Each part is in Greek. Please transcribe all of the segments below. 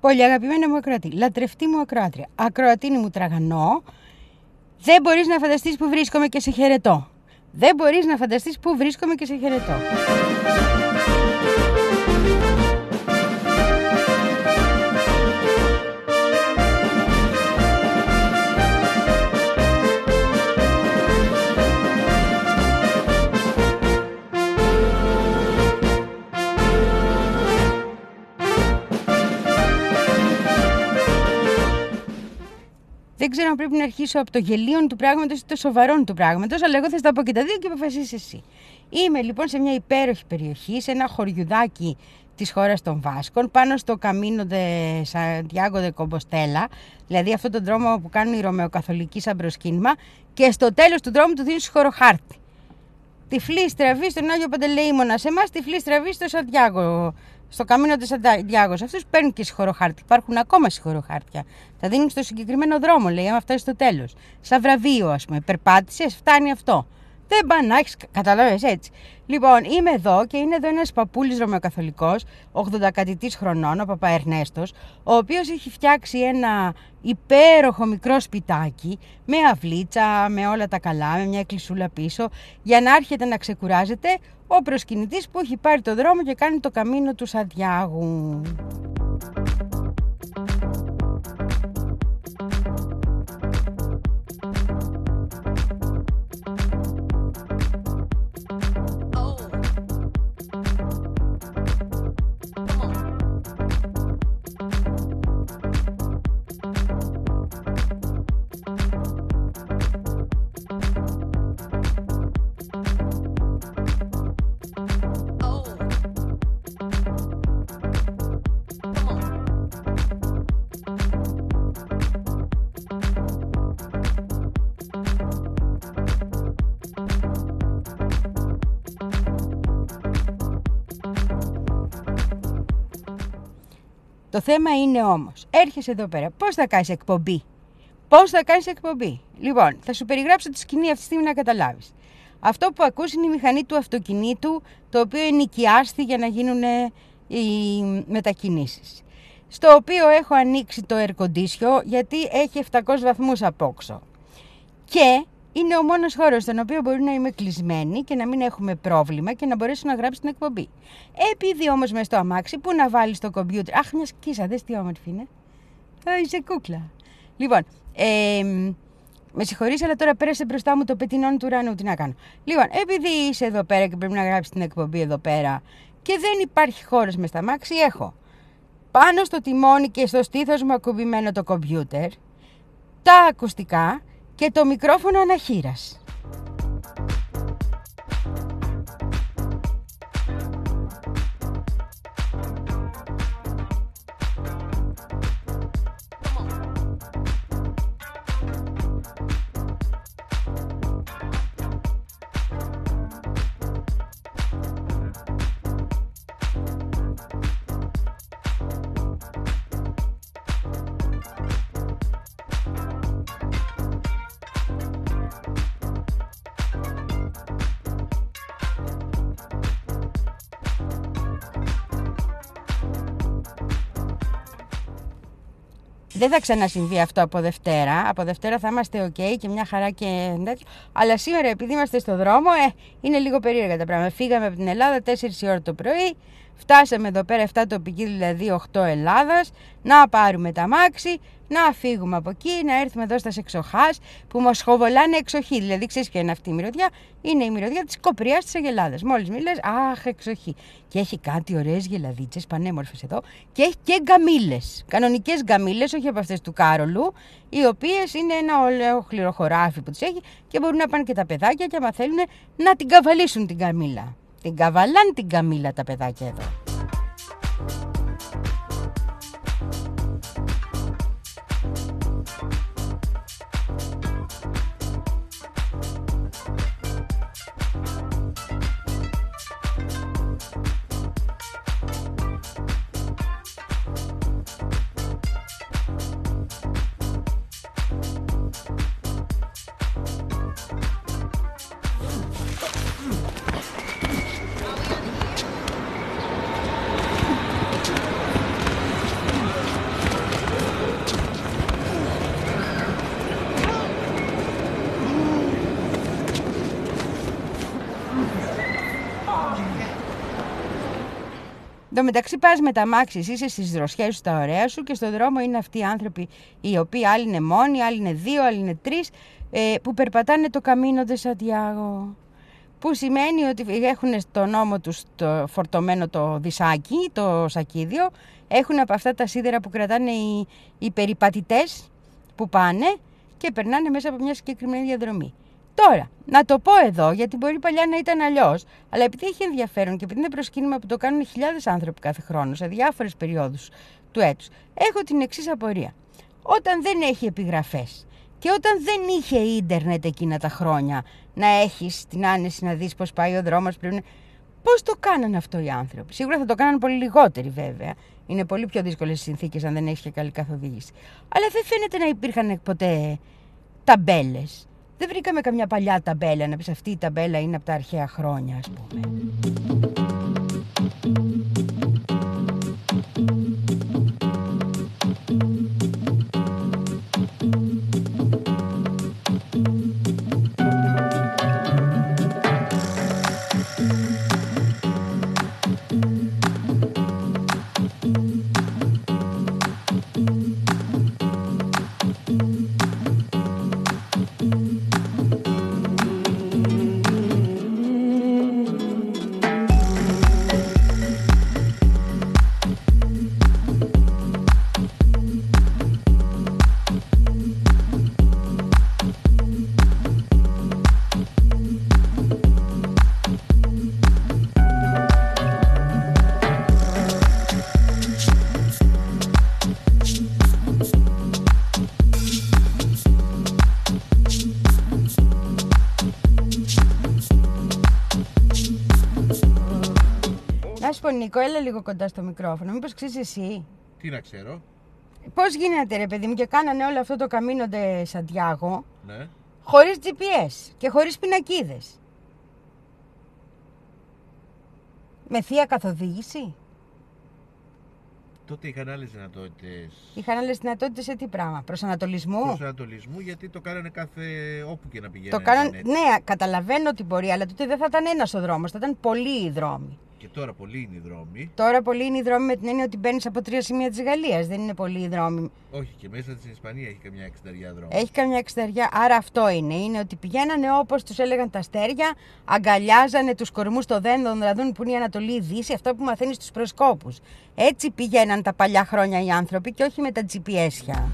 Πολύ αγαπημένα μου ακροατή, λατρευτή μου ακροάτρια, ακροατίνη μου τραγανό, δεν μπορείς να φανταστείς που βρίσκομαι και σε χαιρετώ. Δεν μπορείς να φανταστείς που βρίσκομαι και σε χαιρετώ. Δεν ξέρω αν πρέπει να αρχίσω από το γελίον του πράγματος ή το σοβαρόν του πράγματος, αλλά εγώ θα στα πω και τα δύο και αποφασίσεις εσύ. Είμαι λοιπόν σε μια υπέροχη περιοχή, σε ένα χωριουδάκι της χώρας των Βάσκων, πάνω στο Καμίνο de Santiago de Compostela, δηλαδή αυτόν τον δρόμο που κάνουν οι Ρωμαιοκαθολικοί σαν προσκύνημα, και στο τέλος του δρόμου του δίνουν χωροχάρτη. Τυφλή στραβή στον Άγιο Παντελεήμονα, σε εμάς τυφλή στραβή στο Σαντιάγο. Στο Καμίνο de Santiago, αυτούς παίρνουν και συγχωροχάρτη. Υπάρχουν ακόμα συγχωροχάρτια. Τα δίνουν στο συγκεκριμένο δρόμο, λέει, άμα φτάσει στο τέλος. Σαν βραβείο, ας πούμε. Περπάτησες, φτάνει αυτό. Δεν πάνε να έχεις, καταλάβες έτσι. Λοιπόν, είμαι εδώ και είναι εδώ ένας παππούλης Ρωμαιοκαθολικός, 80 κατητής χρονών, ο Παπα Ερνέστος, ο οποίος έχει φτιάξει ένα υπέροχο μικρό σπιτάκι, με αυλίτσα, με όλα τα καλά, με μια εκκλησούλα πίσω, για να έρχεται να ξεκουράζεται ο προσκυνητής που έχει πάρει το δρόμο και κάνει το καμίνο του Σαντιάγου. Το θέμα είναι όμως, έρχεσαι εδώ πέρα, πώς θα κάνεις εκπομπή. Πώς θα κάνεις εκπομπή. Λοιπόν, θα σου περιγράψω τη σκηνή αυτή τη στιγμή να καταλάβεις. Αυτό που ακούς είναι η μηχανή του αυτοκινήτου, το οποίο ενοικιάστη για να γίνουν οι μετακινήσεις. Στο οποίο έχω ανοίξει το air condition, γιατί έχει 700 βαθμούς απόξω. Και είναι ο μόνος χώρος στον οποίο μπορεί να είμαι κλεισμένη και να μην έχουμε πρόβλημα και να μπορέσω να γράψω την εκπομπή. Επειδή όμως μες στο αμάξι, πού να βάλεις το κομπιούτερ. Αχ, μια σκίσα, δες τι όμορφη είναι. Α, είσαι κούκλα. Λοιπόν, με συγχωρείς, αλλά τώρα πέρασε μπροστά μου το πετεινόν του ουρανού. Τι να κάνω. Λοιπόν, επειδή είσαι εδώ πέρα και πρέπει να γράψεις την εκπομπή εδώ πέρα και δεν υπάρχει χώρος μες στο αμάξι, έχω πάνω στο τιμόνι και στο στήθος μου ακουμπημένο το κομπιούτερ, τα ακουστικά και το μικρόφωνο αναχείρας. Δεν θα ξανασυμβεί αυτό από Δευτέρα. Από Δευτέρα θα είμαστε ok και μια χαρά και εντάξει. Αλλά σήμερα επειδή είμαστε στο δρόμο, είναι λίγο περίεργα τα πράγματα. Φύγαμε από την Ελλάδα 4 η ώρα το πρωί. Φτάσαμε εδώ πέρα 7 τοπική, δηλαδή 8 Ελλάδας. Να πάρουμε τα μάξι, να φύγουμε από εκεί, να έρθουμε εδώ στα Σεξοχάς που μας χοβολάνε εξοχή. Δηλαδή, ξέρεις ποια είναι αυτή η μυρωδιά. Είναι η μυρωδιά της κοπριάς της αγελάδας. Μόλις μιλες, αχ, εξοχή. Και έχει κάτι ωραίες γελαδίτσες, πανέμορφες εδώ. Και έχει και γκαμίλες. Κανονικές γκαμίλες, όχι από αυτές του Κάρολου, οι οποίες είναι ένα ολόκληρο χωράφι που τις έχει και μπορούν να πάνε και τα παιδάκια και άμα θέλουν να την καβαλήσουν την γκαμίλα. Την καβαλάνε την γκαμίλα τα παιδάκια εδώ. Εν τω μεταξύ πας με τα μάξι, είσαι στις δροσιές σου, τα ωραία σου, και στον δρόμο είναι αυτοί οι άνθρωποι οι οποίοι άλλοι είναι μόνοι, άλλοι είναι δύο, άλλοι είναι τρεις, που περπατάνε το Camino de Santiago. Που σημαίνει ότι έχουν στον ώμο τους το φορτωμένο το δισάκι, το σακίδιο, έχουν από αυτά τα σίδερα που κρατάνε οι περιπατητές που πάνε και περνάνε μέσα από μια συγκεκριμένη διαδρομή. Τώρα, να το πω εδώ, γιατί μπορεί παλιά να ήταν αλλιώς, αλλά επειδή έχει ενδιαφέρον και επειδή είναι προσκύνημα που το κάνουν χιλιάδες άνθρωποι κάθε χρόνο, σε διάφορες περιόδους του έτους, έχω την εξής απορία. Όταν δεν έχει επιγραφές και όταν δεν είχε ίντερνετ εκείνα τα χρόνια να έχεις την άνεση να δεις πώς πάει ο δρόμος, πώς το κάνανε αυτό οι άνθρωποι? Σίγουρα θα το κάνανε πολύ λιγότεροι βέβαια. Είναι πολύ πιο δύσκολες οι συνθήκες αν δεν έχεις και καλή καθοδήγηση. Αλλά δεν φαίνεται να υπήρχαν ποτέ ταμπέλες. Δεν βρήκαμε καμιά παλιά ταμπέλα να πεις αυτή η ταμπέλα είναι από τα αρχαία χρόνια, ας πούμε. Νίκο, έλα λίγο κοντά στο μικρόφωνο, μήπως ξέρεις εσύ? Τι να ξέρω? Πώς γίνεται ρε παιδί μου και κάνανε όλο αυτό το Camino de Santiago, ναι, χωρίς GPS και χωρίς πινακίδες? Με θεία καθοδήγηση. Τότε είχαν άλλες δυνατότητες. Είχαν άλλες δυνατότητες σε τι πράγμα? Προσανατολισμού. Προσανατολισμού, γιατί το κάνανε κάθε όπου και να πηγαίνανε. Ναι, καταλαβαίνω την πορεία, αλλά τότε δεν θα ήταν ένας ο δρόμος, θα ήταν πολλοί οι δρόμοι. Και τώρα πολλοί είναι οι δρόμοι. Τώρα πολλοί είναι οι δρόμοι με την έννοια ότι μπαίνεις από τρία σημεία της Γαλλίας. Δεν είναι πολλοί οι δρόμοι. Όχι, και μέσα στην Ισπανία έχει καμιά εξτεριά δρόμο. Έχει καμιά εξτεριά, άρα αυτό είναι. Είναι ότι πηγαίνανε όπως τους έλεγαν τα αστέρια, αγκαλιάζανε τους κορμούς των δέντρων, να δουν που είναι η Ανατολή, η Δύση, αυτά που μαθαίνεις στους προσκόπους. Έτσι πηγαίναν τα παλιά χρόνια οι άνθρωποι και όχι με τα GPS-χια.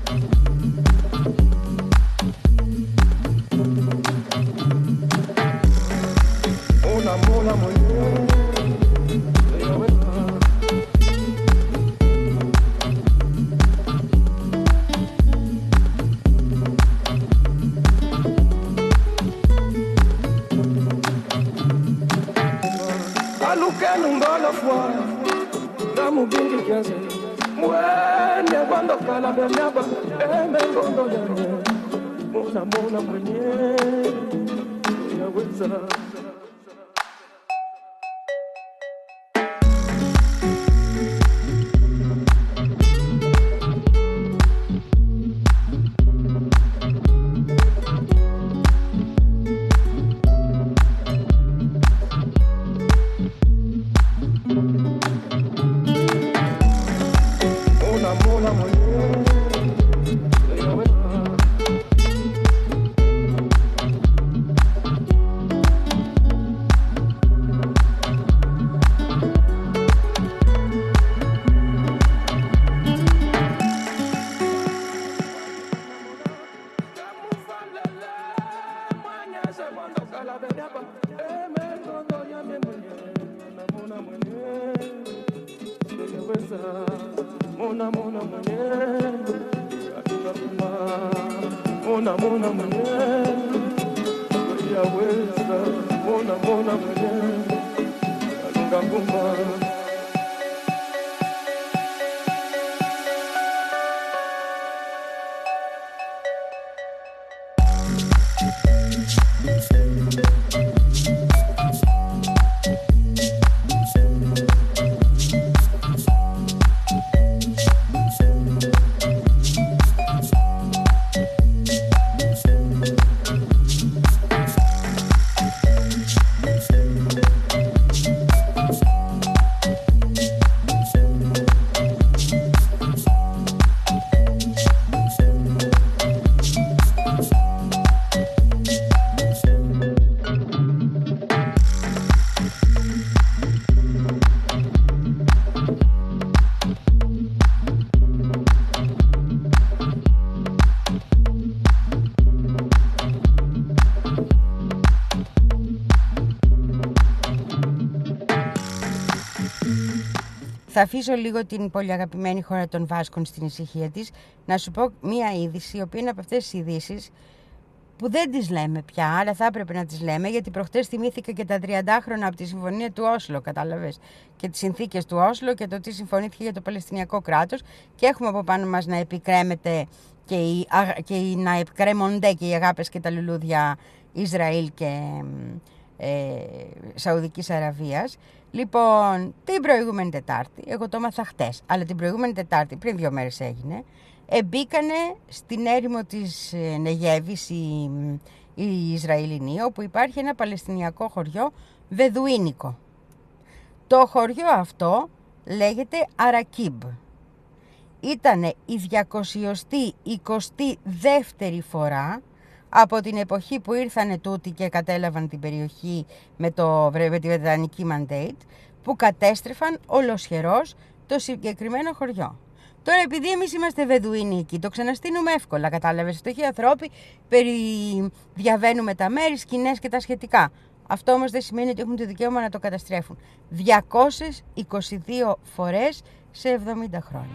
Θα αφήσω λίγο την πολύ αγαπημένη χώρα των Βάσκων στην ησυχία της, να σου πω μία είδηση, η οποία είναι από αυτές τις ειδήσεις που δεν τις λέμε πια, αλλά θα έπρεπε να τις λέμε, γιατί προχτές θυμήθηκα και τα 30 χρόνια από τη συμφωνία του Όσλο, κατάλαβες, και τις συνθήκες του Όσλο και το τι συμφωνήθηκε για το Παλαιστινιακό κράτος, και έχουμε από πάνω μας να επικρέμεται και να επικρέμονται και οι αγάπες και τα λουλούδια Ισραήλ και Σαουδικής Αραβίας. Λοιπόν, την προηγούμενη Τετάρτη, εγώ το έμαθα χτες, αλλά την προηγούμενη Τετάρτη, πριν 2 μέρες έγινε, μπήκανε στην έρημο της Νεγεύης οι Ισραηλινοί, όπου υπάρχει ένα Παλαιστινιακό χωριό βεδουίνικο. Το χωριό αυτό λέγεται Αrakib. Ήτανε η 222η φορά από την εποχή που ήρθανε τούτοι και κατέλαβαν την περιοχή με τη βρετανική mandate, που κατέστρεφαν ολοσχερός το συγκεκριμένο χωριό. Τώρα, επειδή εμείς είμαστε βεδουίνοι εκεί, το ξαναστείνουμε εύκολα, κατάλαβες, φτωχοί ανθρώποι, διαβαίνουμε τα μέρη, σκηνές και τα σχετικά. Αυτό όμως δεν σημαίνει ότι έχουν το δικαίωμα να το καταστρέφουν. 222 φορές σε 70 χρόνια.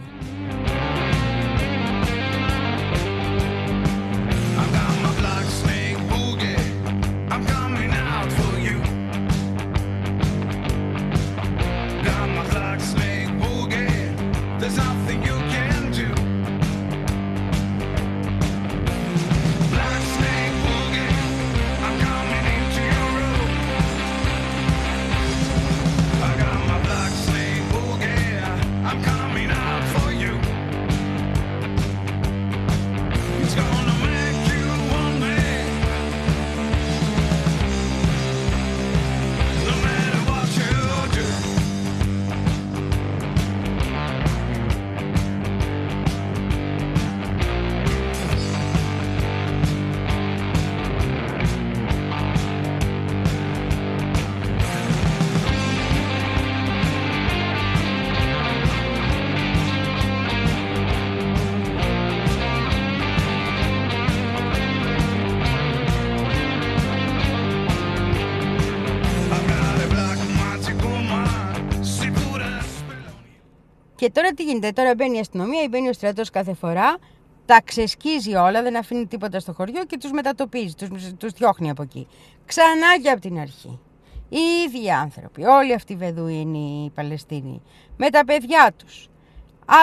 Και τώρα τι γίνεται, τώρα μπαίνει η αστυνομία ή μπαίνει ο στρατός κάθε φορά, τα ξεσκίζει όλα, δεν αφήνει τίποτα στο χωριό και τους μετατοπίζει, τους διώχνει από εκεί. Ξανά και από την αρχή. Οι ίδιοι άνθρωποι, όλοι αυτοί οι Βεδουίνοι, οι Παλαιστίνοι, με τα παιδιά τους,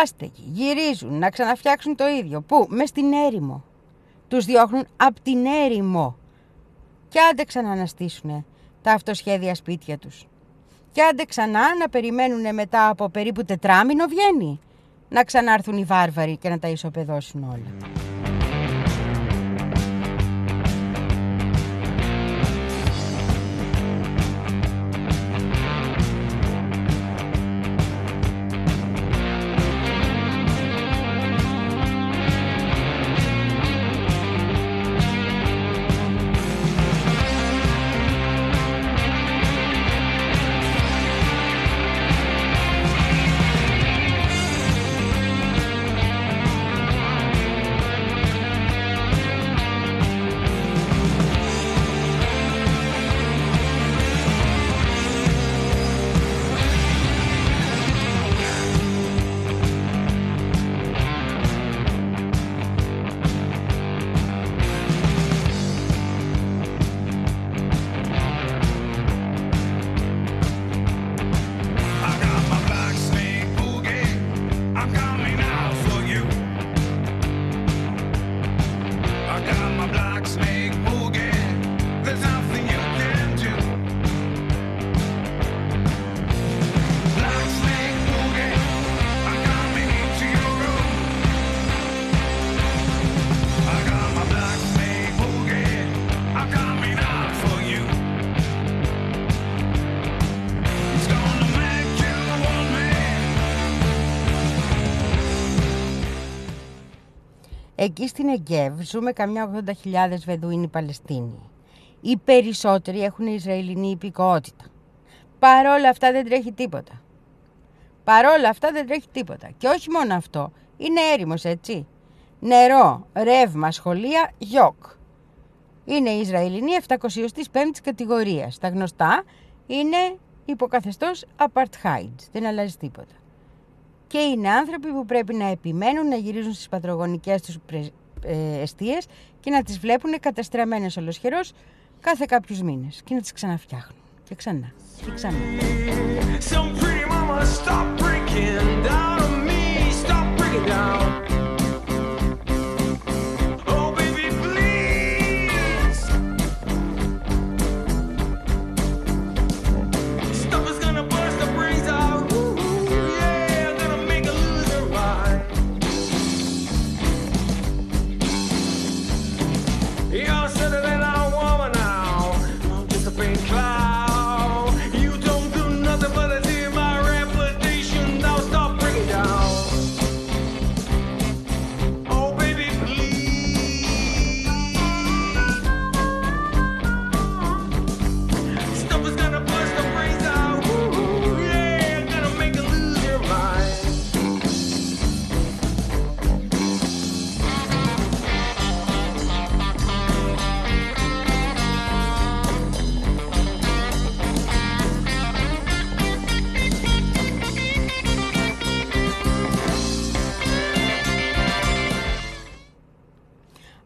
άστεγοι, γυρίζουν να ξαναφτιάξουν το ίδιο. Πού? Μες στην έρημο. Τους διώχνουν από την έρημο. Και άντε ξαναναστήσουν τα αυτοσχέδια σπίτια τους. Και άντε ξανά να περιμένουν μετά από περίπου 4 μήνο βγαίνει να ξανάρθουν οι βάρβαροι και να τα ισοπεδώσουν όλα. Εκεί στην Νεγεύ ζούμε καμιά 80.000 Βεδουίνοι Παλαιστίνοι. Οι περισσότεροι έχουν Ισραηλινή υπηκότητα. Παρόλα αυτά δεν τρέχει τίποτα. Παρόλα αυτά δεν τρέχει τίποτα. Και όχι μόνο αυτό. Είναι έρημος, έτσι. Νερό, ρεύμα, σχολεία, γιοκ. Είναι η Ισραηλινή 705ης κατηγορίας. Τα γνωστά είναι υποκαθεστώς apartheid. Δεν αλλάζει τίποτα. Και είναι άνθρωποι που πρέπει να επιμένουν να γυρίζουν στις πατρογονικές τους εστίες και να τις βλέπουν καταστραμμένες ολοσχερώς κάθε κάποιους μήνες και να τις ξαναφτιάχνουν. Και ξανά. Και ξανά.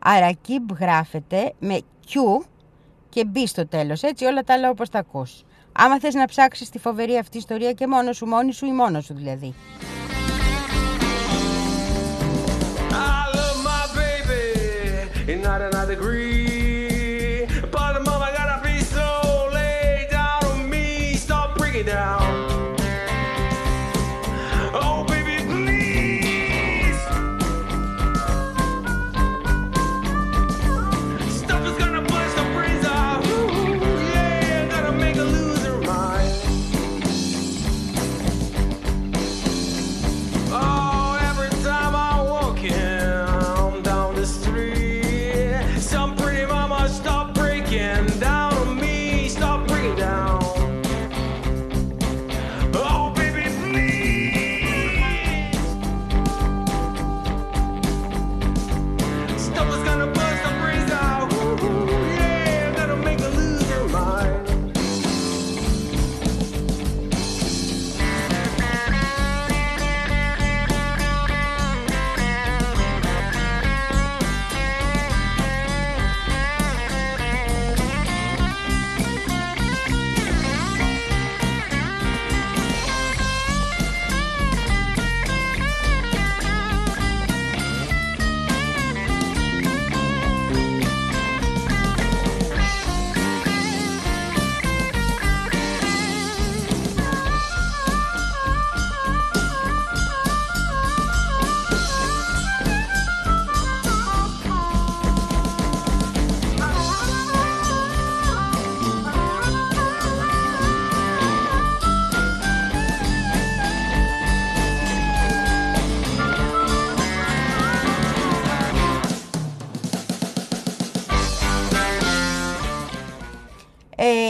Αρακίμπ γράφεται με Q και B στο τέλος, έτσι, όλα τα άλλα όπως τα ακούς. Άμα θες να ψάξεις τη φοβερή αυτή ιστορία και μόνος σου, μόνη σου ή μόνος σου δηλαδή.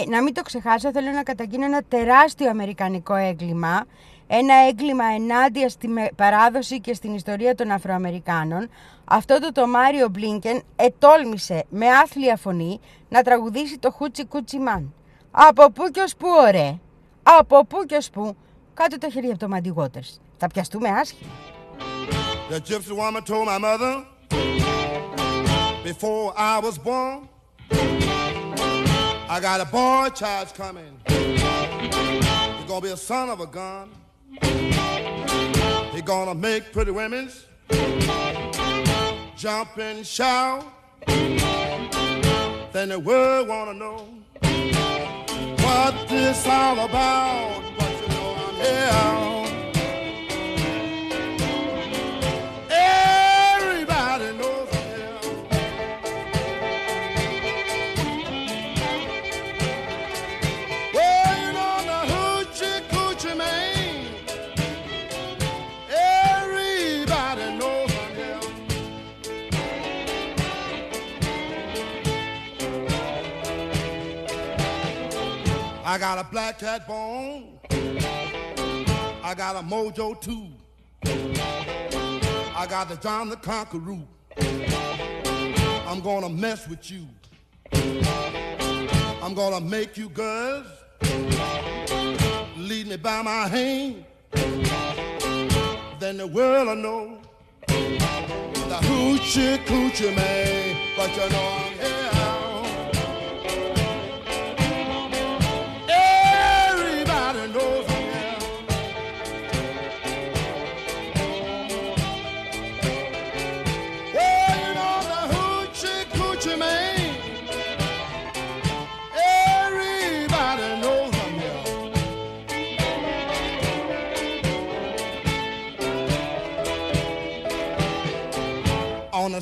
Να μην το ξεχάσω, θέλω να καταγγείλω ένα τεράστιο αμερικανικό έγκλημα. Ένα έγκλημα ενάντια στην παράδοση και στην ιστορία των Αφροαμερικάνων. Αυτό το τομάριο Μπλίνκεν ετόλμησε με άθλια φωνή να τραγουδήσει το Hoochie Coochie Man. Από πού και ως πού, ωραία. Από πού και ως πού. Κάτω τα χέρια από το Muddy Waters. Θα πιαστούμε άσχημα. The gypsy woman told my mother before I was born. I got a boy child coming. He's gonna be a son of a gun. He's gonna make pretty women jump and shout. Then the world wanna know what this all about. But you know I'm here. Everybody knows. I got a black cat bone. I got a mojo too. I got the John the Conqueror. I'm gonna mess with you. I'm gonna make you girls lead me by my hand. Then the world will know the Hoochie Coochie Man. But you know I'm here. Everybody knows I'm here. Oh, you know the Hoochie Coochie Man. On the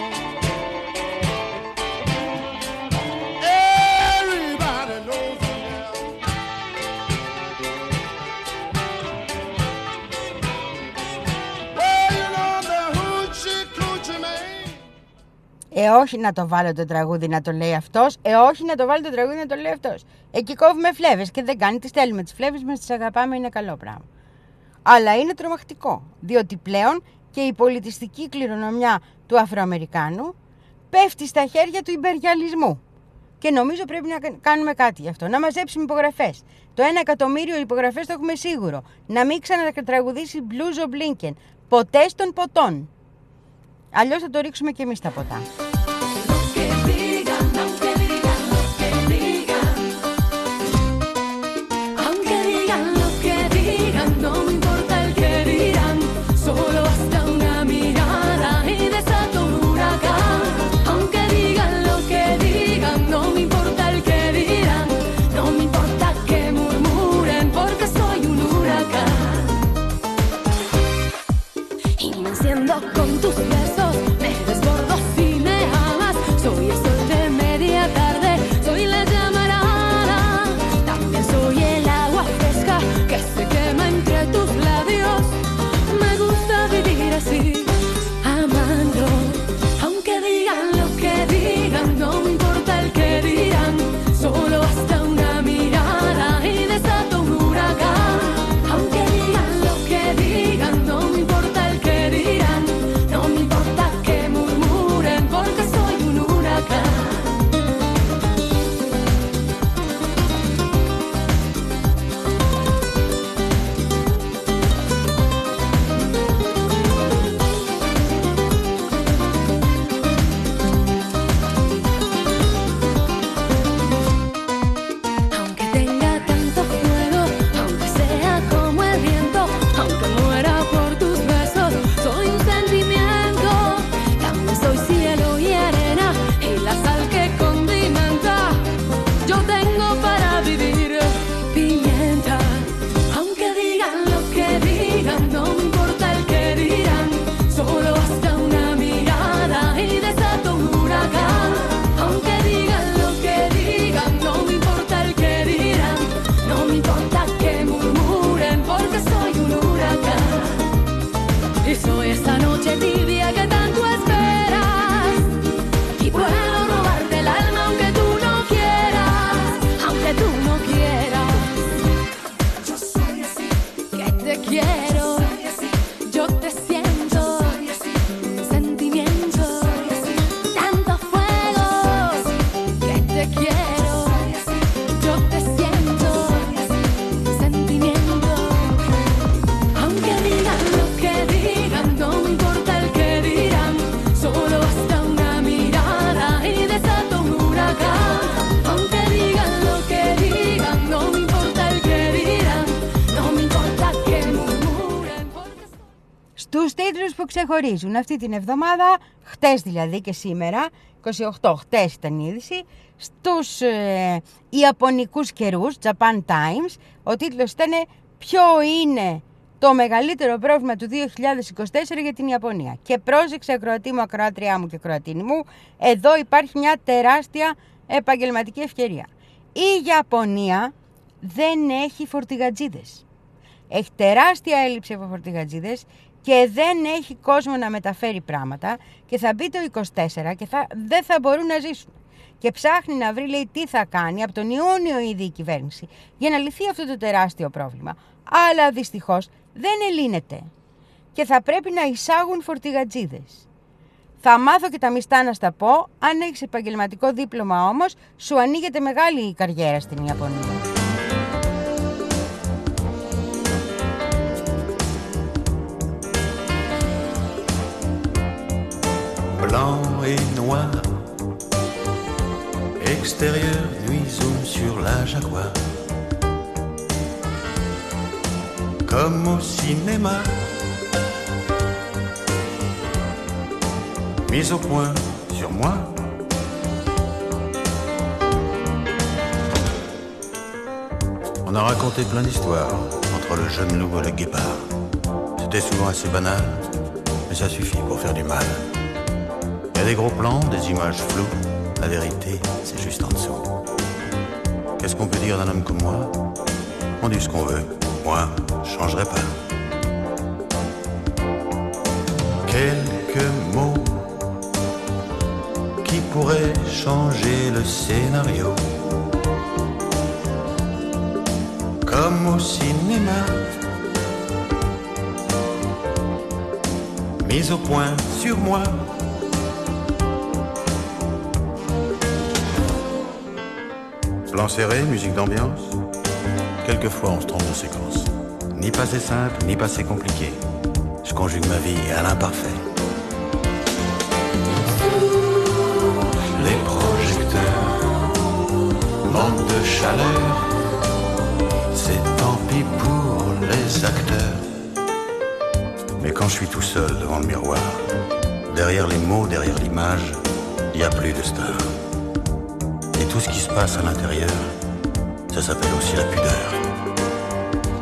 Όχι να το βάλω το τραγούδι να το λέει αυτός. Όχι να το βάλω το τραγούδι να το λέει αυτός. Εκεί κόβουμε φλέβες και δεν κάνει. Τις θέλουμε τις φλέβες μας, τις αγαπάμε, είναι καλό πράγμα. Αλλά είναι τρομακτικό, διότι πλέον και η πολιτιστική κληρονομιά του Αφροαμερικάνου πέφτει στα χέρια του υπεριαλισμού. Και νομίζω πρέπει να κάνουμε κάτι γι' αυτό. Να μαζέψουμε υπογραφές. Το 1 εκατομμύριο υπογραφές το έχουμε σίγουρο. Να μην ξανατραγουδήσει μπλούζο Μπλίνκεν. Ποτέ των ποτών. Αλλιώς θα το ρίξουμε και εμείς τα ποτά. Ξεχωρίζουν αυτή την εβδομάδα, χτες δηλαδή και σήμερα, 28 χτες ήταν η είδηση, στους ιαπωνικούς καιρούς, Japan Times, ο τίτλος ήταν «Ποιο είναι το μεγαλύτερο πρόβλημα του 2024 για την Ιαπωνία. Και πρόσεξε, ακροατή μου, ακροάτριά μου και ακροατίνη μου, εδώ υπάρχει μια τεράστια επαγγελματική ευκαιρία. Η Ιαπωνία δεν έχει φορτηγατζίδες. Έχει τεράστια έλλειψη από φορτηγατζίδες και δεν έχει κόσμο να μεταφέρει πράγματα και θα μπει το 24 και δεν θα μπορούν να ζήσουν. Και ψάχνει να βρει, λέει, τι θα κάνει από τον Ιούνιο ήδη η κυβέρνηση για να λυθεί αυτό το τεράστιο πρόβλημα. Αλλά δυστυχώς δεν ελύνεται και θα πρέπει να εισάγουν φορτηγατζίδες. Θα μάθω και τα μιστά να στα πω. Αν έχεις επαγγελματικό δίπλωμα όμως, σου ανοίγεται μεγάλη η καριέρα στην Ιαπωνία. Blanc et noir, extérieur, nuit, zoom sur la Jaguar. Comme au cinéma, mise au point sur moi. On a raconté plein d'histoires entre le jeune loup et le guépard. C'était souvent assez banal, mais ça suffit pour faire du mal. Il y a des gros plans, des images floues. La vérité, c'est juste en dessous. Qu'est-ce qu'on peut dire d'un homme comme moi? On dit ce qu'on veut. Moi, je changerai pas. Quelques mots qui pourraient changer le scénario. Comme au cinéma, mise au point sur moi. Plan serré, musique d'ambiance. Quelquefois on se trompe de séquence. Ni passé simple, ni passé compliqué. Je conjugue ma vie à l'imparfait. Les projecteurs manquent de chaleur. C'est tant pis pour les acteurs. Mais quand je suis tout seul devant le miroir, derrière les mots, derrière l'image, il n'y a plus de star. Et tout ce qui se passe à l'intérieur, ça s'appelle aussi la pudeur.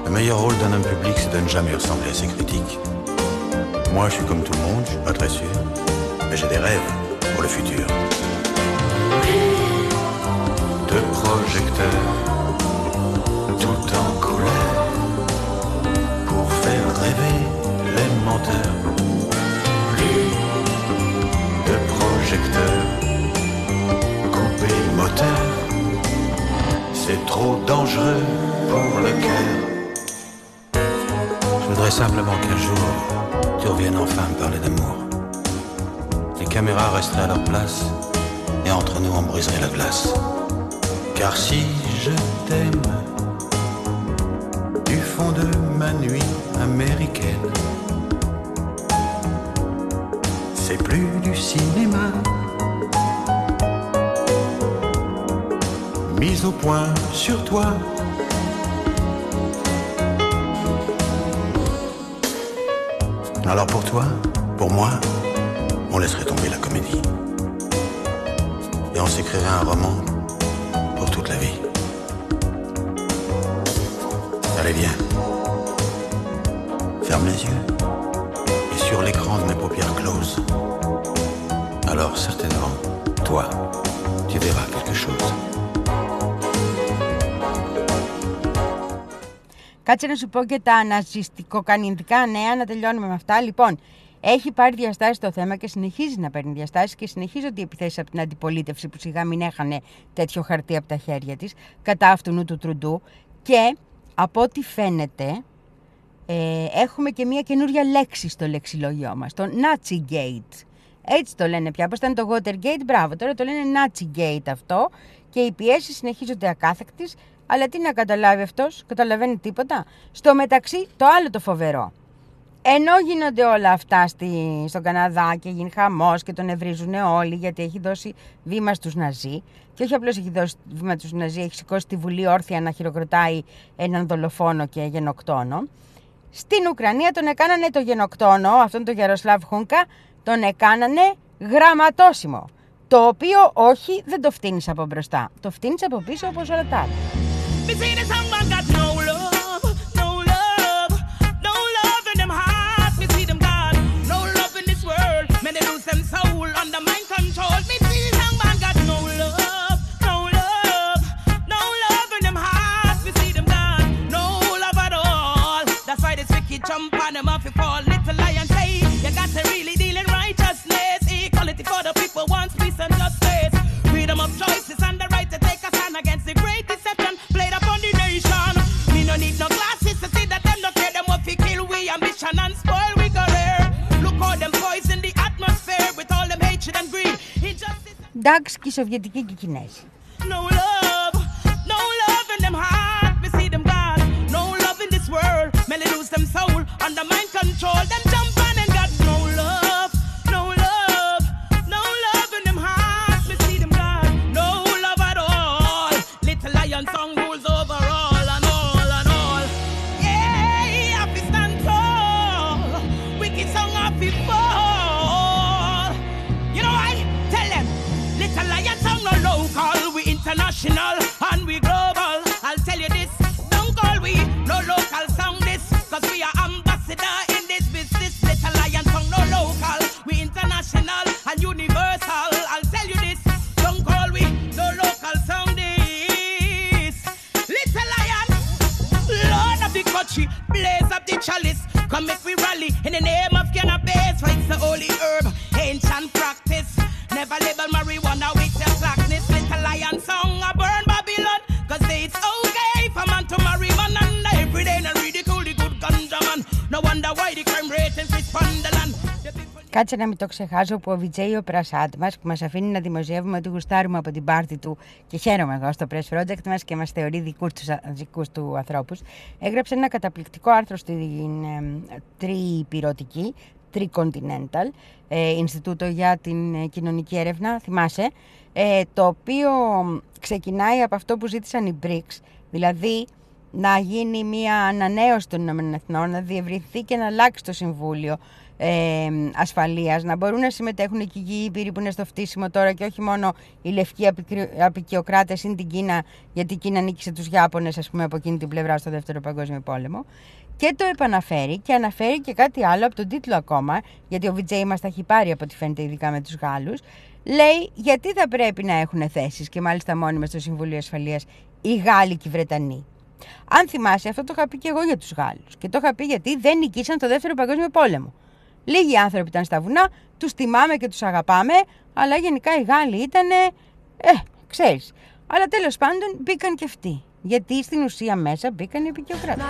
Le meilleur rôle d'un homme public, c'est de ne jamais ressembler à ses critiques. Moi, je suis comme tout le monde, je suis pas très sûr, mais j'ai des rêves pour le futur. Deux projecteurs, tout en colère, pour faire rêver les menteurs. Deux projecteurs. C'est trop dangereux pour le cœur. Je voudrais simplement qu'un jour tu reviennes enfin me parler d'amour. Les caméras resteraient à leur place et entre nous on briserait la glace. Car si je t'aime du fond de ma nuit américaine, c'est plus du cinéma. Mise au point sur toi. Alors pour toi, pour moi, on laisserait tomber la comédie. Et on s'écrirait un roman pour toute la vie. Allez, viens. Ferme les yeux. Et sur l'écran de mes paupières closes, alors certainement, toi, tu verras quelque chose. Κάτσε να σου πω και τα ναζιστικοκανινδικά νέα, να τελειώνουμε με αυτά. Λοιπόν, έχει πάρει διαστάσεις το θέμα και συνεχίζει να παίρνει διαστάσεις και συνεχίζονται οι επιθέσεις από την αντιπολίτευση που σιγά μην έχανε τέτοιο χαρτί από τα χέρια της, κατά αυτού του τρουντού. Και από ό,τι φαίνεται, έχουμε και μια καινούρια λέξη στο λεξιλόγιό μας, το Nazi-gate. Έτσι το λένε πια, όπως ήταν το Watergate, μπράβο, τώρα το λένε Nazi-gate αυτό και οι πιέσεις συνεχίζονται ακάθεκτες. Αλλά τι να καταλάβει αυτός, καταλαβαίνει τίποτα. Στο μεταξύ, το άλλο το φοβερό. Ενώ γίνονται όλα αυτά στον Καναδά και γίνει χαμός και τον ευρίζουν όλοι γιατί έχει δώσει βήμα στους Ναζί, και όχι απλώς έχει δώσει βήμα στους Ναζί, έχει σηκώσει τη Βουλή όρθια να χειροκροτάει έναν δολοφόνο και γενοκτόνο. Στην Ουκρανία τον έκανανε το γενοκτόνο, αυτόν τον Γιαροσλάβ Χούνκα, τον έκανανε γραμματόσημο. Το οποίο όχι δεν το φτύνεις από μπροστά, το φτύνεις από πίσω όπως όλα τα άλλα. Be seen as someone got no love, no love, no εντάξει, και οι Σοβιετικοί και οι Κινέζοι. And we global, I'll tell you this, don't call we no local sound this, cause we are ambassador in this business, little lion song no local, we international and universal, I'll tell you this, don't call we no local sound this, little lion, Lord of the country, blaze up the chalice, come make we rally in the name of cannabis, for it's the holy herb, ancient practice, never label marijuana with the blackness, little lion song. Κάτσε να μην το ξεχάσω που ο Vijay Prashad μας, που μας αφήνει να δημοσιεύουμε ότι γουστάρουμε από την πάρτη του και χαίρομαι εγώ στο Press Project μας και μας θεωρεί δικούς του ανθρώπους, έγραψε ένα καταπληκτικό άρθρο στην τριπυρωτική Tricontinental, Ινστιτούτο για την Κοινωνική Έρευνα, θυμάσαι, το οποίο ξεκινάει από αυτό που ζήτησαν οι BRICS, δηλαδή να γίνει μια ανανέωση των ΗΠΑ, να διευρυνθεί και να αλλάξει το Συμβούλιο Ασφαλείας, να μπορούν να συμμετέχουν και οι γη ήπειροι που είναι στο φτύσιμο τώρα και όχι μόνο οι λευκοί απικιοκράτες είναι την Κίνα, γιατί η Κίνα νίκησε τους Ιάπωνες, ας πούμε, από εκείνη την πλευρά στο Δεύτερο Παγκόσμιο Πόλεμο. Και το επαναφέρει και αναφέρει και κάτι άλλο από τον τίτλο ακόμα, γιατί ο Vijay μας τα έχει πάρει από ό,τι φαίνεται, ειδικά με τους Γάλλους. Λέει γιατί θα πρέπει να έχουν θέσεις και μάλιστα μόνιμες στο Συμβούλιο Ασφαλείας οι Γάλλοι και οι Βρετανοί. Αν θυμάσαι, αυτό το είχα πει και εγώ για τους Γάλλους. Και το είχα πει γιατί δεν νικήσαν το Δεύτερο Παγκόσμιο Πόλεμο. Λίγοι άνθρωποι ήταν στα βουνά, τους τιμάμε και τους αγαπάμε, αλλά γενικά οι Γάλλοι ήτανε, ξέρεις. Αλλά τέλος πάντων μπήκαν και αυτοί. Γιατί στην ουσία μέσα μπήκαν οι επικιοκράτες.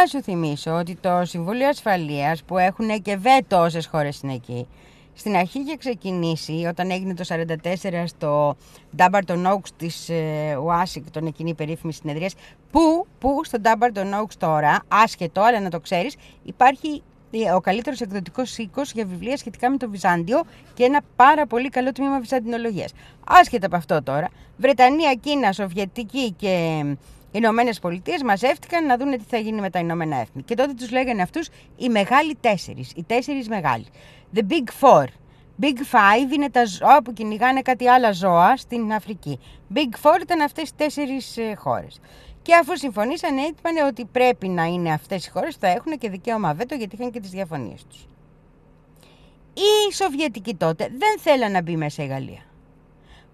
Να σου θυμίσω ότι το Συμβούλιο Ασφαλείας, που έχουν και βέτο όσες χώρες είναι εκεί, στην αρχή είχε ξεκινήσει όταν έγινε το 1944 στο Dumbarton Oaks της Ουάσιγκτον, εκείνη η περίφημη συνεδρία. Που στο Dumbarton Oaks τώρα, άσχετο, αλλά να το ξέρεις, υπάρχει ο καλύτερος εκδοτικός οίκος για βιβλία σχετικά με το Βυζάντιο και ένα πάρα πολύ καλό τμήμα βυζαντινολογίας. Άσχετα από αυτό τώρα, Βρετανία, Κίνα, Σοβιετική και Ηνωμένες Πολιτείες μαζεύτηκαν να δουν τι θα γίνει με τα Ηνωμένα Έθνη. Και τότε τους λέγανε αυτούς οι μεγάλοι τέσσερις, οι τέσσερις μεγάλοι. The Big Four. Big Five είναι τα ζώα που κυνηγάνε κάτι άλλα ζώα στην Αφρική. Big Four ήταν αυτές οι τέσσερις χώρες. Και αφού συμφωνήσανε, είπαν ότι πρέπει να είναι αυτές οι χώρες που θα έχουν και δικαίωμα βέτο, γιατί είχαν και τις διαφωνίες τους. Οι Σοβιετικοί τότε δεν θέλαν να μπει μέσα η Γαλλία.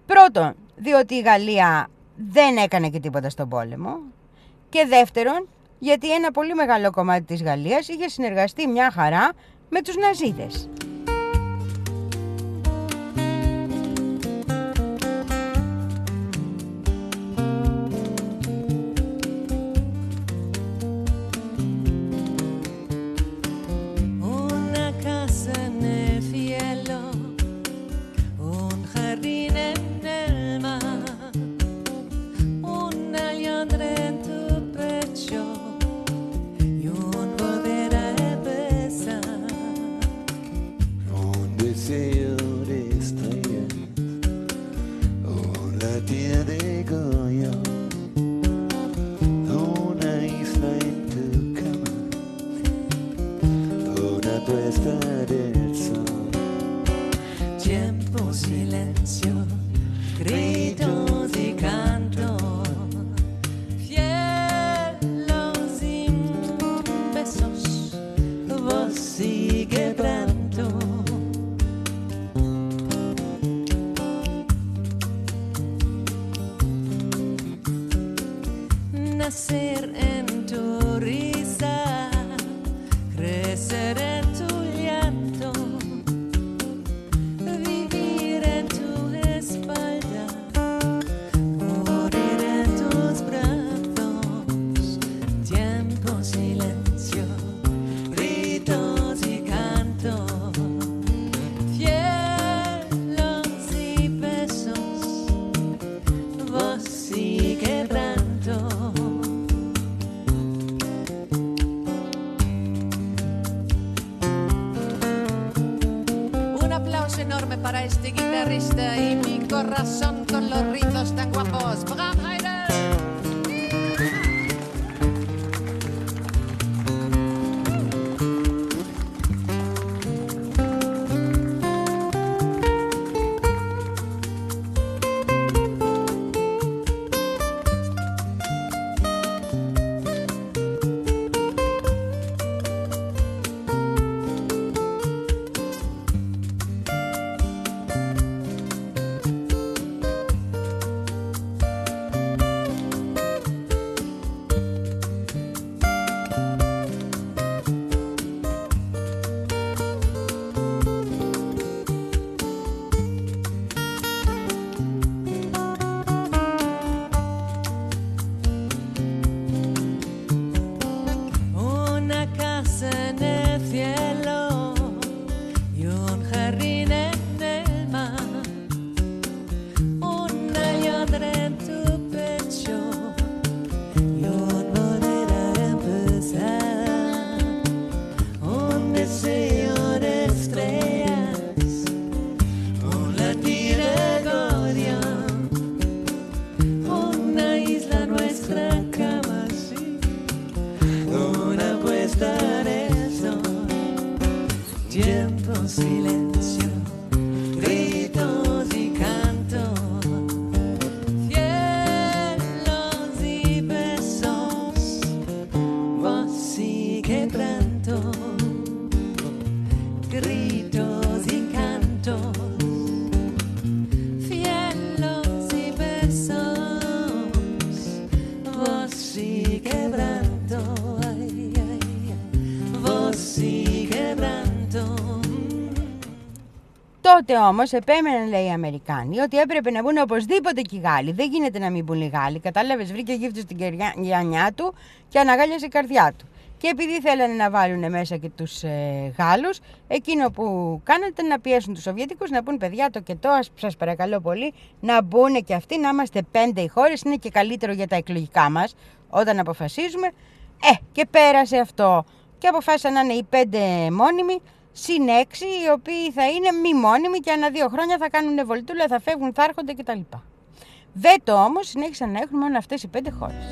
Πρώτον, διότι η Γαλλία δεν έκανε και τίποτα στον πόλεμο. Και δεύτερον, γιατί ένα πολύ μεγάλο κομμάτι της Γαλλίας είχε συνεργαστεί μια χαρά με τους Ναζίδες. Τότε όμως επέμεναν, λέει, οι Αμερικάνοι ότι έπρεπε να μπουν οπωσδήποτε και οι Γάλλοι. Δεν γίνεται να μην μπουν οι Γάλλοι. Κατάλαβες, βρήκε γύφτο στην κεριά του και αναγάλιασε η καρδιά του. Και επειδή θέλανε να βάλουν μέσα και τους Γάλλους, εκείνο που κάνανε ήταν να πιέσουν τους Σοβιετικούς, να πούν παιδιά το κετό, σας παρακαλώ πολύ, να μπουν και αυτοί, να είμαστε 5 οι χώρες, είναι και καλύτερο για τα εκλογικά μας, όταν αποφασίζουμε. Και πέρασε αυτό. Και αποφάσισαν να είναι οι 5 μόνιμοι, συν 6, οι οποίοι θα είναι μη μόνιμοι και ανά 2 χρόνια θα κάνουν βολτούλα, θα φεύγουν, θα έρχονται κτλ. Βέτο όμως συνέχισαν να έχουν μόνο αυτές οι 5 χώρες.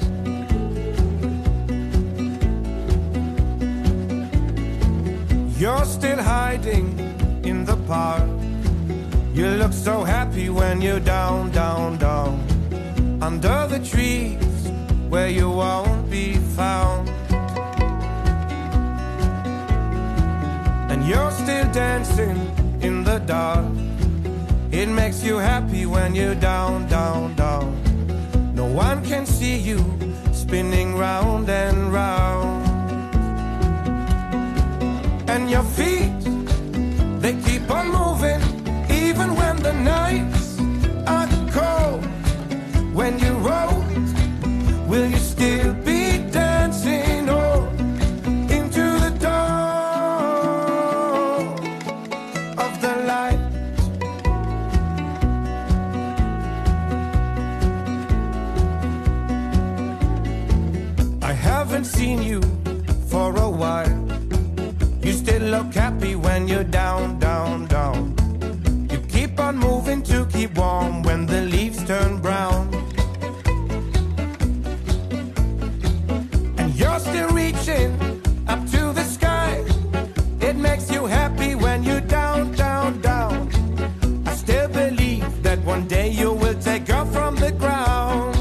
You're still hiding in the park. You look so happy when you're down, down, down. Under the trees where you won't be found. And you're still dancing in the dark. It makes you happy when you're down, down, down. No one can see you spinning round and round. And your feet, they keep on moving, even when the nights are cold. When you're old, will you still be dancing all into the dawn of the light? I haven't seen you for a while. You still look happy when you're down, down, down. You keep on moving to keep warm when the leaves turn brown. And you're still reaching up to the sky. It makes you happy when you're down, down, down. I still believe that one day you will take off from the ground.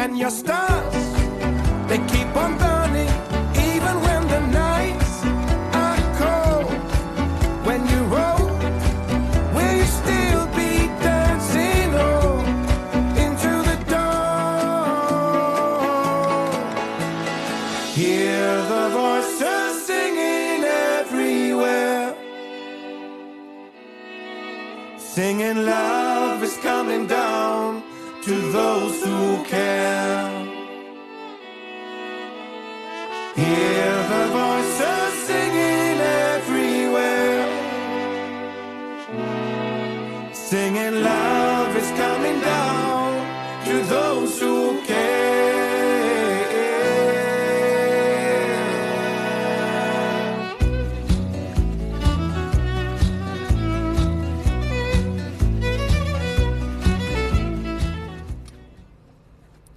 And your stars, they keep on burning. Singing love is coming down to those who care. Hear the voices singing everywhere. Singing love is coming down to those who care.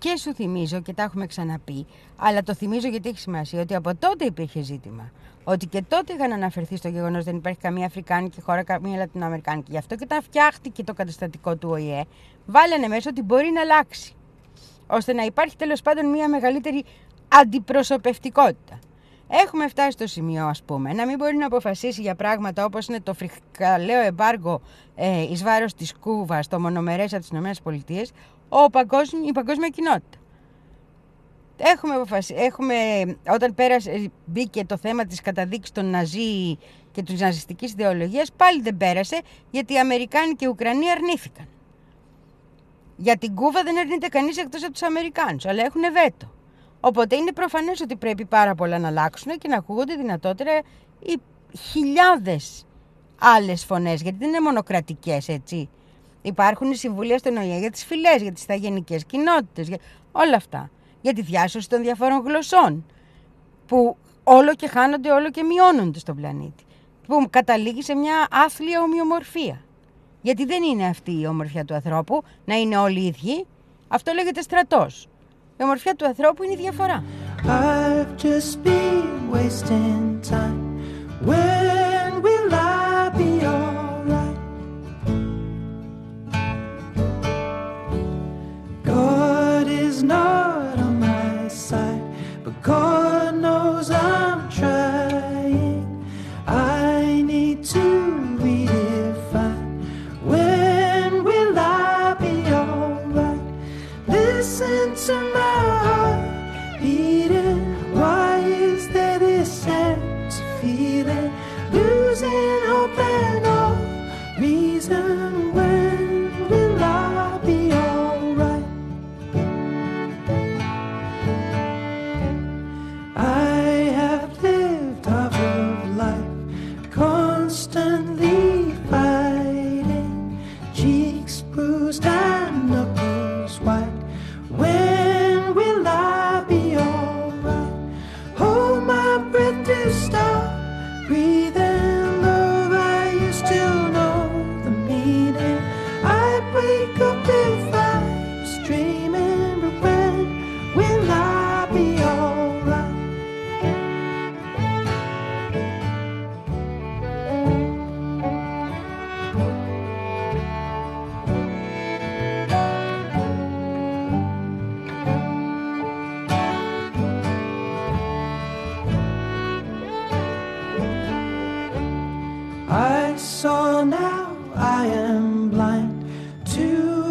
Και σου θυμίζω, και τα έχουμε ξαναπεί, αλλά το θυμίζω γιατί έχει σημασία, ότι από τότε υπήρχε ζήτημα. Ότι και τότε είχαν αναφερθεί στο γεγονός δεν υπάρχει καμία αφρικάνικη χώρα, καμία λατινοαμερικάνικη. Γι' αυτό και όταν φτιάχτηκε το καταστατικό του ΟΗΕ, βάλανε μέσα ότι μπορεί να αλλάξει. Ώστε να υπάρχει τέλος πάντων μια μεγαλύτερη αντιπροσωπευτικότητα. Έχουμε φτάσει στο σημείο, ας πούμε, να μην μπορεί να αποφασίσει για πράγματα όπως είναι το φρικαλαίο εμπάργο εις βάρος της Κούβας, το μονομερές από τις ΗΠΑ, η παγκόσμια κοινότητα. Όταν μπήκε το θέμα της καταδίκης των Ναζί και της ναζιστικής ιδεολογίας, πάλι δεν πέρασε, γιατί οι Αμερικάνοι και οι Ουκρανοί αρνήθηκαν. Για την Κούβα δεν αρνείται κανείς εκτός από τους Αμερικάνους, αλλά έχουν βέτο. Οπότε είναι προφανές ότι πρέπει πάρα πολλά να αλλάξουν και να ακούγονται δυνατότερα οι χιλιάδες άλλες φωνές, γιατί δεν είναι μονοκρατικές, έτσι. Υπάρχουν συμβουλές στον ΟΗΕ για τις φυλές, για τις ηθαγενικές κοινότητες, για όλα αυτά. Για τη διάσωση των διαφόρων γλωσσών, που όλο και χάνονται, όλο και μειώνονται στον πλανήτη. Που καταλήγει σε μια άθλια ομοιομορφία. Γιατί δεν είναι αυτή η ομορφιά του ανθρώπου, να είναι όλοι οι ίδιοι. Αυτό λέγεται στρατός. Η ομορφιά του ανθρώπου είναι η διαφορά. I've just been wasting time. When will I be alright? God is not on my side, but God knows I'm trying. I need to redefine. When will I be alright? Listen to my feeling, why is there this sense of feeling?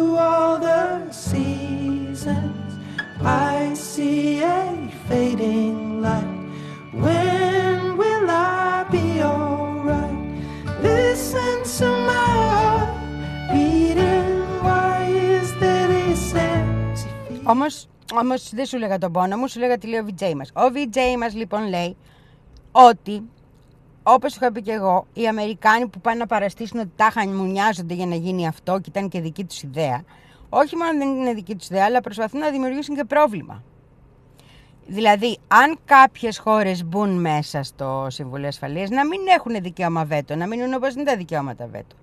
through all the seasons, I see a fading light. When will I be alright? Listen to my heart beating. Why is that it says? Όμως δεν σου λέγα τον πόνο μου, σου λέγα τι λέει ο Vijay μας. Ο Vijay μας λοιπόν λέει ότι, όπως είχα πει και εγώ, οι Αμερικάνοι που πάνε να παραστήσουν ότι τα χανιμουνιάζονται για να γίνει αυτό και ήταν και δική τους ιδέα, όχι μόνο δεν είναι δική τους ιδέα, αλλά προσπαθούν να δημιουργήσουν και πρόβλημα. Δηλαδή, αν κάποιες χώρες μπουν μέσα στο Συμβουλίο Ασφαλείας, να μην έχουν δικαίωμα βέτο, να μείνουν όπως είναι τα δικαιώματα βέτο.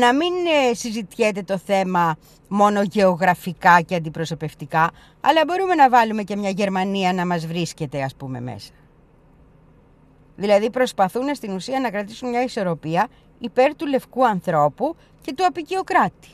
Να μην συζητιέται το θέμα μόνο γεωγραφικά και αντιπροσωπευτικά, αλλά μπορούμε να βάλουμε και μια Γερμανία να μας βρίσκεται, ας πούμε, μέσα. Δηλαδή προσπαθούν στην ουσία να κρατήσουν μια ισορροπία υπέρ του λευκού ανθρώπου και του απικιοκράτη.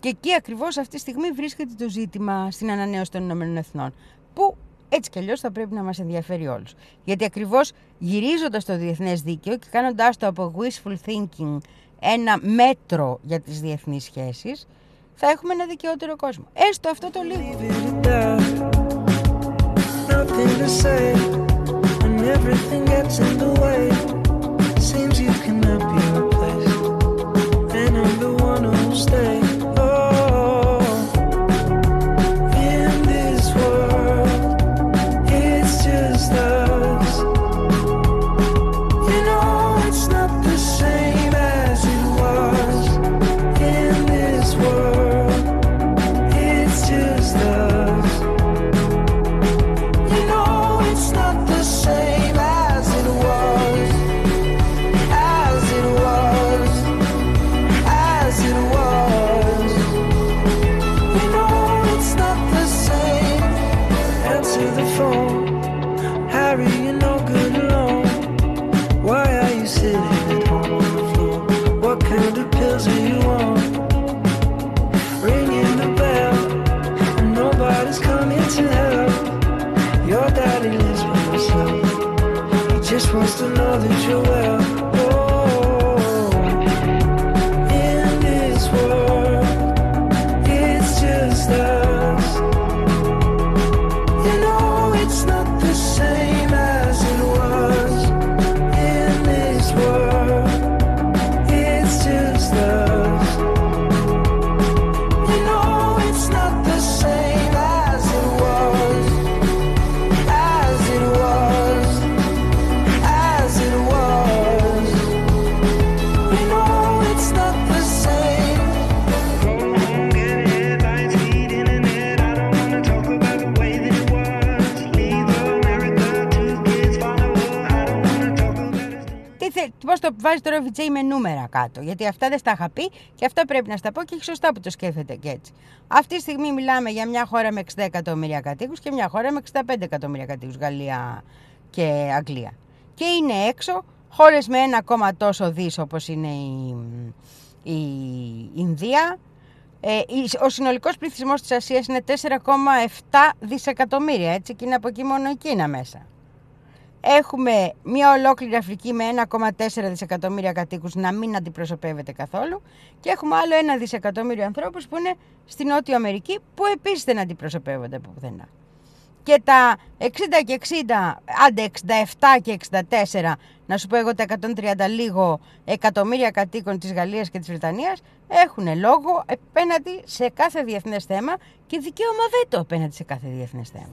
Και εκεί ακριβώς αυτή τη στιγμή βρίσκεται το ζήτημα στην ανανέωση των Ηνωμένων Εθνών, που έτσι κι αλλιώς θα πρέπει να μας ενδιαφέρει όλους. Γιατί ακριβώς γυρίζοντας το διεθνές δίκαιο και κάνοντάς το από wishful thinking ένα μέτρο για τις διεθνείς σχέσεις, θα έχουμε ένα δικαιότερο κόσμο. Έστω αυτό το λίγο. Everything gets in the way. Seems you cannot be replaced, and I'm the one who'll stay. Oh, in this world, it's just us. You know it's not the same as it was. In this world, it's just us. You know it's not the same. Wants to know that you're well. Oh, in this world, it's just us. You know it's not the same as it was. In this world, it's just us. You know it's not the same as it was. As it was. Πώς το βάζει τώρα ο Vijay με νούμερα κάτω? Γιατί αυτά δεν στα είχα πει και αυτά πρέπει να στα πω, και έχει σωστά που το σκέφτεται και έτσι. Αυτή τη στιγμή μιλάμε για μια χώρα με 60 εκατομμύρια κατοίκους και μια χώρα με 65 εκατομμύρια κατοίκους, Γαλλία και Αγγλία. Και είναι έξω χώρες με ένα ακόμα τόσο δις όπως είναι η Ινδία. Ο συνολικός πληθυσμός της Ασίας είναι 4,7 δισεκατομμύρια, έτσι, και είναι από εκεί μόνο η Κίνα μέσα. Έχουμε μια ολόκληρη Αφρική με 1,4 δισεκατομμύρια κατοίκους να μην αντιπροσωπεύεται καθόλου, και έχουμε άλλο 1 δισεκατομμύριο ανθρώπους που είναι στη Νότια Αμερική, που επίσης δεν αντιπροσωπεύονται από πουθενά. Και τα 60 και 60, άντε 67 και 64, να σου πω εγώ τα 130 λίγο εκατομμύρια κατοίκων της Γαλλίας και της Βρετανίας, έχουν λόγο απέναντι σε κάθε διεθνές θέμα και δικαίωμα βέτο απέναντι σε κάθε διεθνές θέμα.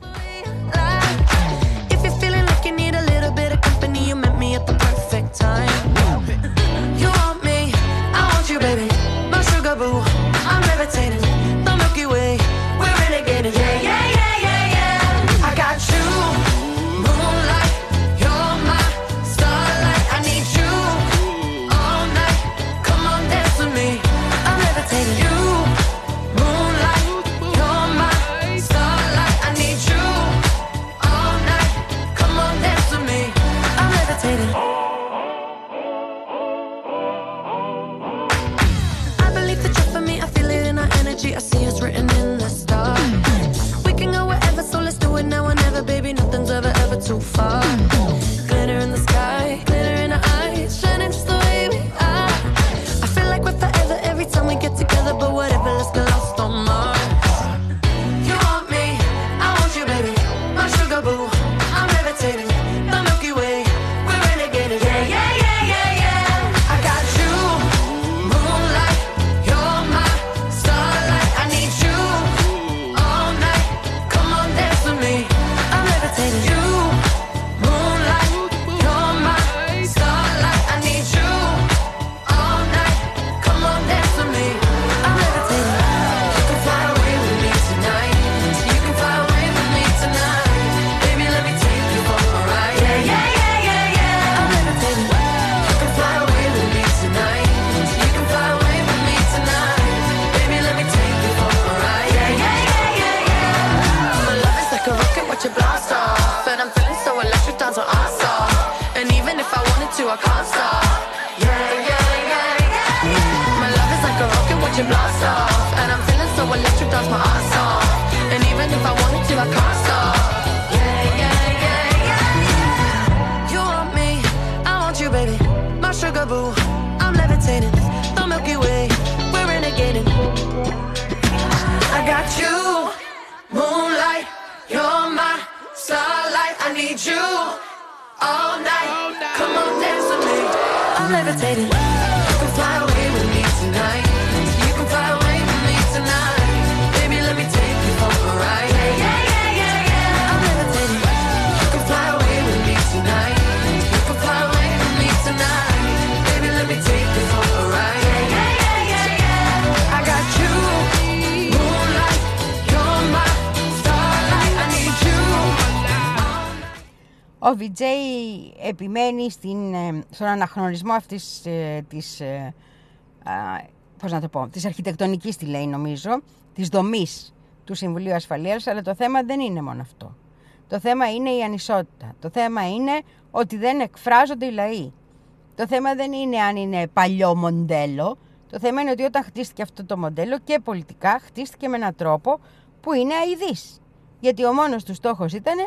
you, I can't stop. Yeah, yeah, yeah, yeah. My love is like a rocket watching blast off, and I'm feeling so electric, that's my ass off. And even if I wanted to, I can't stop. Yeah, yeah, yeah, yeah, yeah. You want me, I want you, baby. My sugar boo, I'm levitating. The Milky Way, we're renegading. I got you, moonlight. You're my starlight. I need you all night. Come on, dance with me. I'm levitating. You can fly away with me tonight. You can fly away with me tonight. Baby, let me take you for a ride. Yeah, yeah, yeah, yeah. I'm levitating. You can fly away with me tonight. You can fly away with me tonight. Baby, let me take you for a ride. Yeah, yeah, yeah, yeah. I got you. Moonlight, you're my starlight. I need you. Ο Vijay επιμένει στον αναγνωρισμό αυτής της αρχιτεκτονικής, τη λέει νομίζω, της δομής του Συμβουλίου Ασφαλείας, αλλά το θέμα δεν είναι μόνο αυτό. Το θέμα είναι η ανισότητα. Το θέμα είναι ότι δεν εκφράζονται οι λαοί. Το θέμα δεν είναι αν είναι παλιό μοντέλο. Το θέμα είναι ότι όταν χτίστηκε αυτό το μοντέλο και πολιτικά χτίστηκε με έναν τρόπο που είναι αηδής. Γιατί ο μόνος του στόχος ήτανε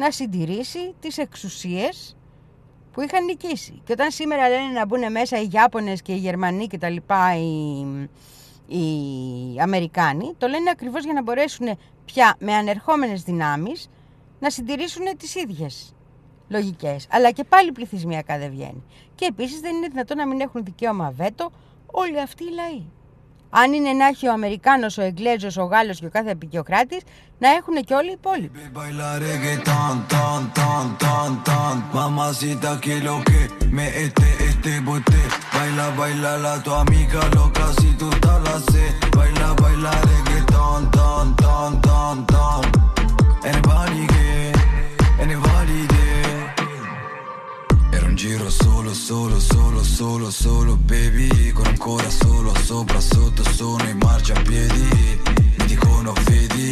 να συντηρήσει τις εξουσίες που είχαν νικήσει. Και όταν σήμερα λένε να μπουν μέσα οι Ιάπωνες και οι Γερμανοί και τα λοιπά, οι Αμερικάνοι, το λένε ακριβώς για να μπορέσουν πια με ανερχόμενες δυνάμεις να συντηρήσουν τις ίδιες λογικές. Αλλά και πάλι πληθυσμιακά δεν βγαίνει. Και επίσης δεν είναι δυνατόν να μην έχουν δικαίωμα βέτο όλοι αυτοί οι λαοί. Αν είναι να έχει ο Αμερικάνος, ο Εγγλέζος, ο Γάλλος και ο κάθε επικιοκράτης, να έχουν και όλοι οι υπόλοιποι. Giro solo, solo, solo, solo, solo, baby. Con ancora solo, sopra, sotto, sono in marciapiedi. Mi dicono vedi,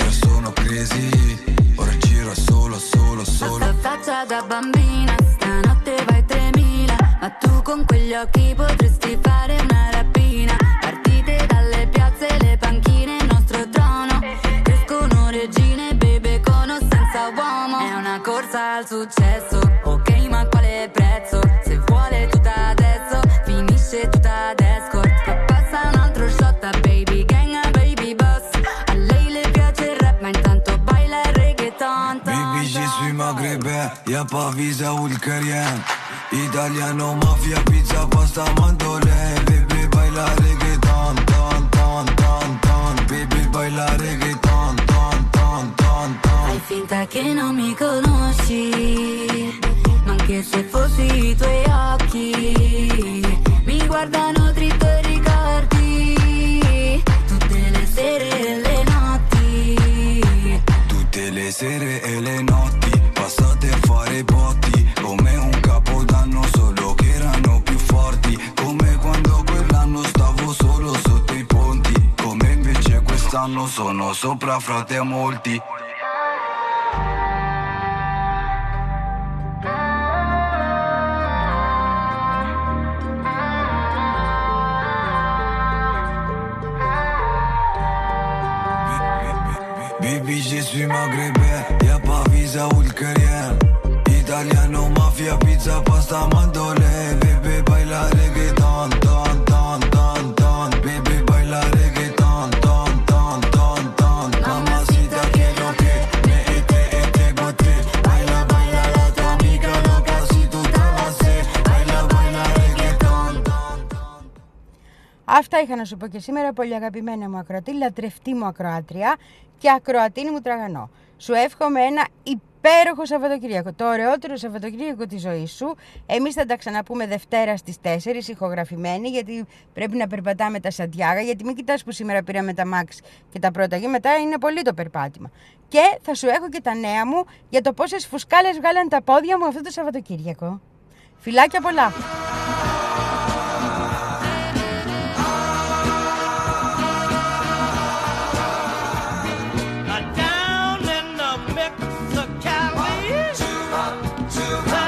ero sono crazy. Ora giro solo, solo, solo. La faccia da bambina, stanotte vai 3000. Ma tu con quegli occhi potresti fare una rapina. Partite dalle piazze, le panchine, il nostro trono. Crescono regine, bebe con o senza uomo. È una corsa al successo. Y'a pas visa ou l'carien Italiano, mafia, pizza, pasta, mandolin. Bébé, baila reggaeton, ton, ton, ton, ton. Bébé, baila reggaeton, ton, ton, ton, ton. Fai finta che non mi conosci, ma anche se fossi i tuoi occhi. Mi guardano dritto e ricordi tutte le sere e le notti. Tutte le sere e le notti passate a fare botti, come un capodanno solo che erano più forti, come quando quell'anno stavo solo sotto i ponti, come invece quest'anno sono sopra frate a molti. Baby, je suis maghrébin, y'a pas visa ou le carrière. Italiano, mafia, pizza, pasta, mandolin. Bébé, baila reggaeton, ton, ton, ton, ton. Bébé, baila reggaeton, ton, ton, ton, ton. Mamacita, quiero que me este bote. Baila, baila, la tua amiga loca, si tu te la sé. Baila, baila reggaeton, ton, ton. Αυτά είχα να σου πω και σήμερα, πολύ αγαπημένα μου ακροατή, λατρευτή μου ακροάτρια και ακροατήνη μου τραγανό. Σου εύχομαι ένα υπέροχο Σαββατοκύριακο, το ωραιότερο Σαββατοκύριακο της ζωής σου. Εμείς θα τα ξαναπούμε Δευτέρα στις 4, ηχογραφημένοι, γιατί πρέπει να περπατάμε τα Σαντιάγα, γιατί μην κοιτάς που σήμερα πήραμε τα Μάξ και τα πρώτα γη, μετά είναι πολύ το περπάτημα. Και θα σου έχω και τα νέα μου για το πόσες φουσκάλες βγάλαν τα πόδια μου αυτό το Σαββατοκύριακο. Φιλάκια πολλά! Too hot, too hot.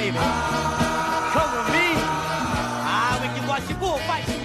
baby. Come with me. Ah, we can watch the bullfight.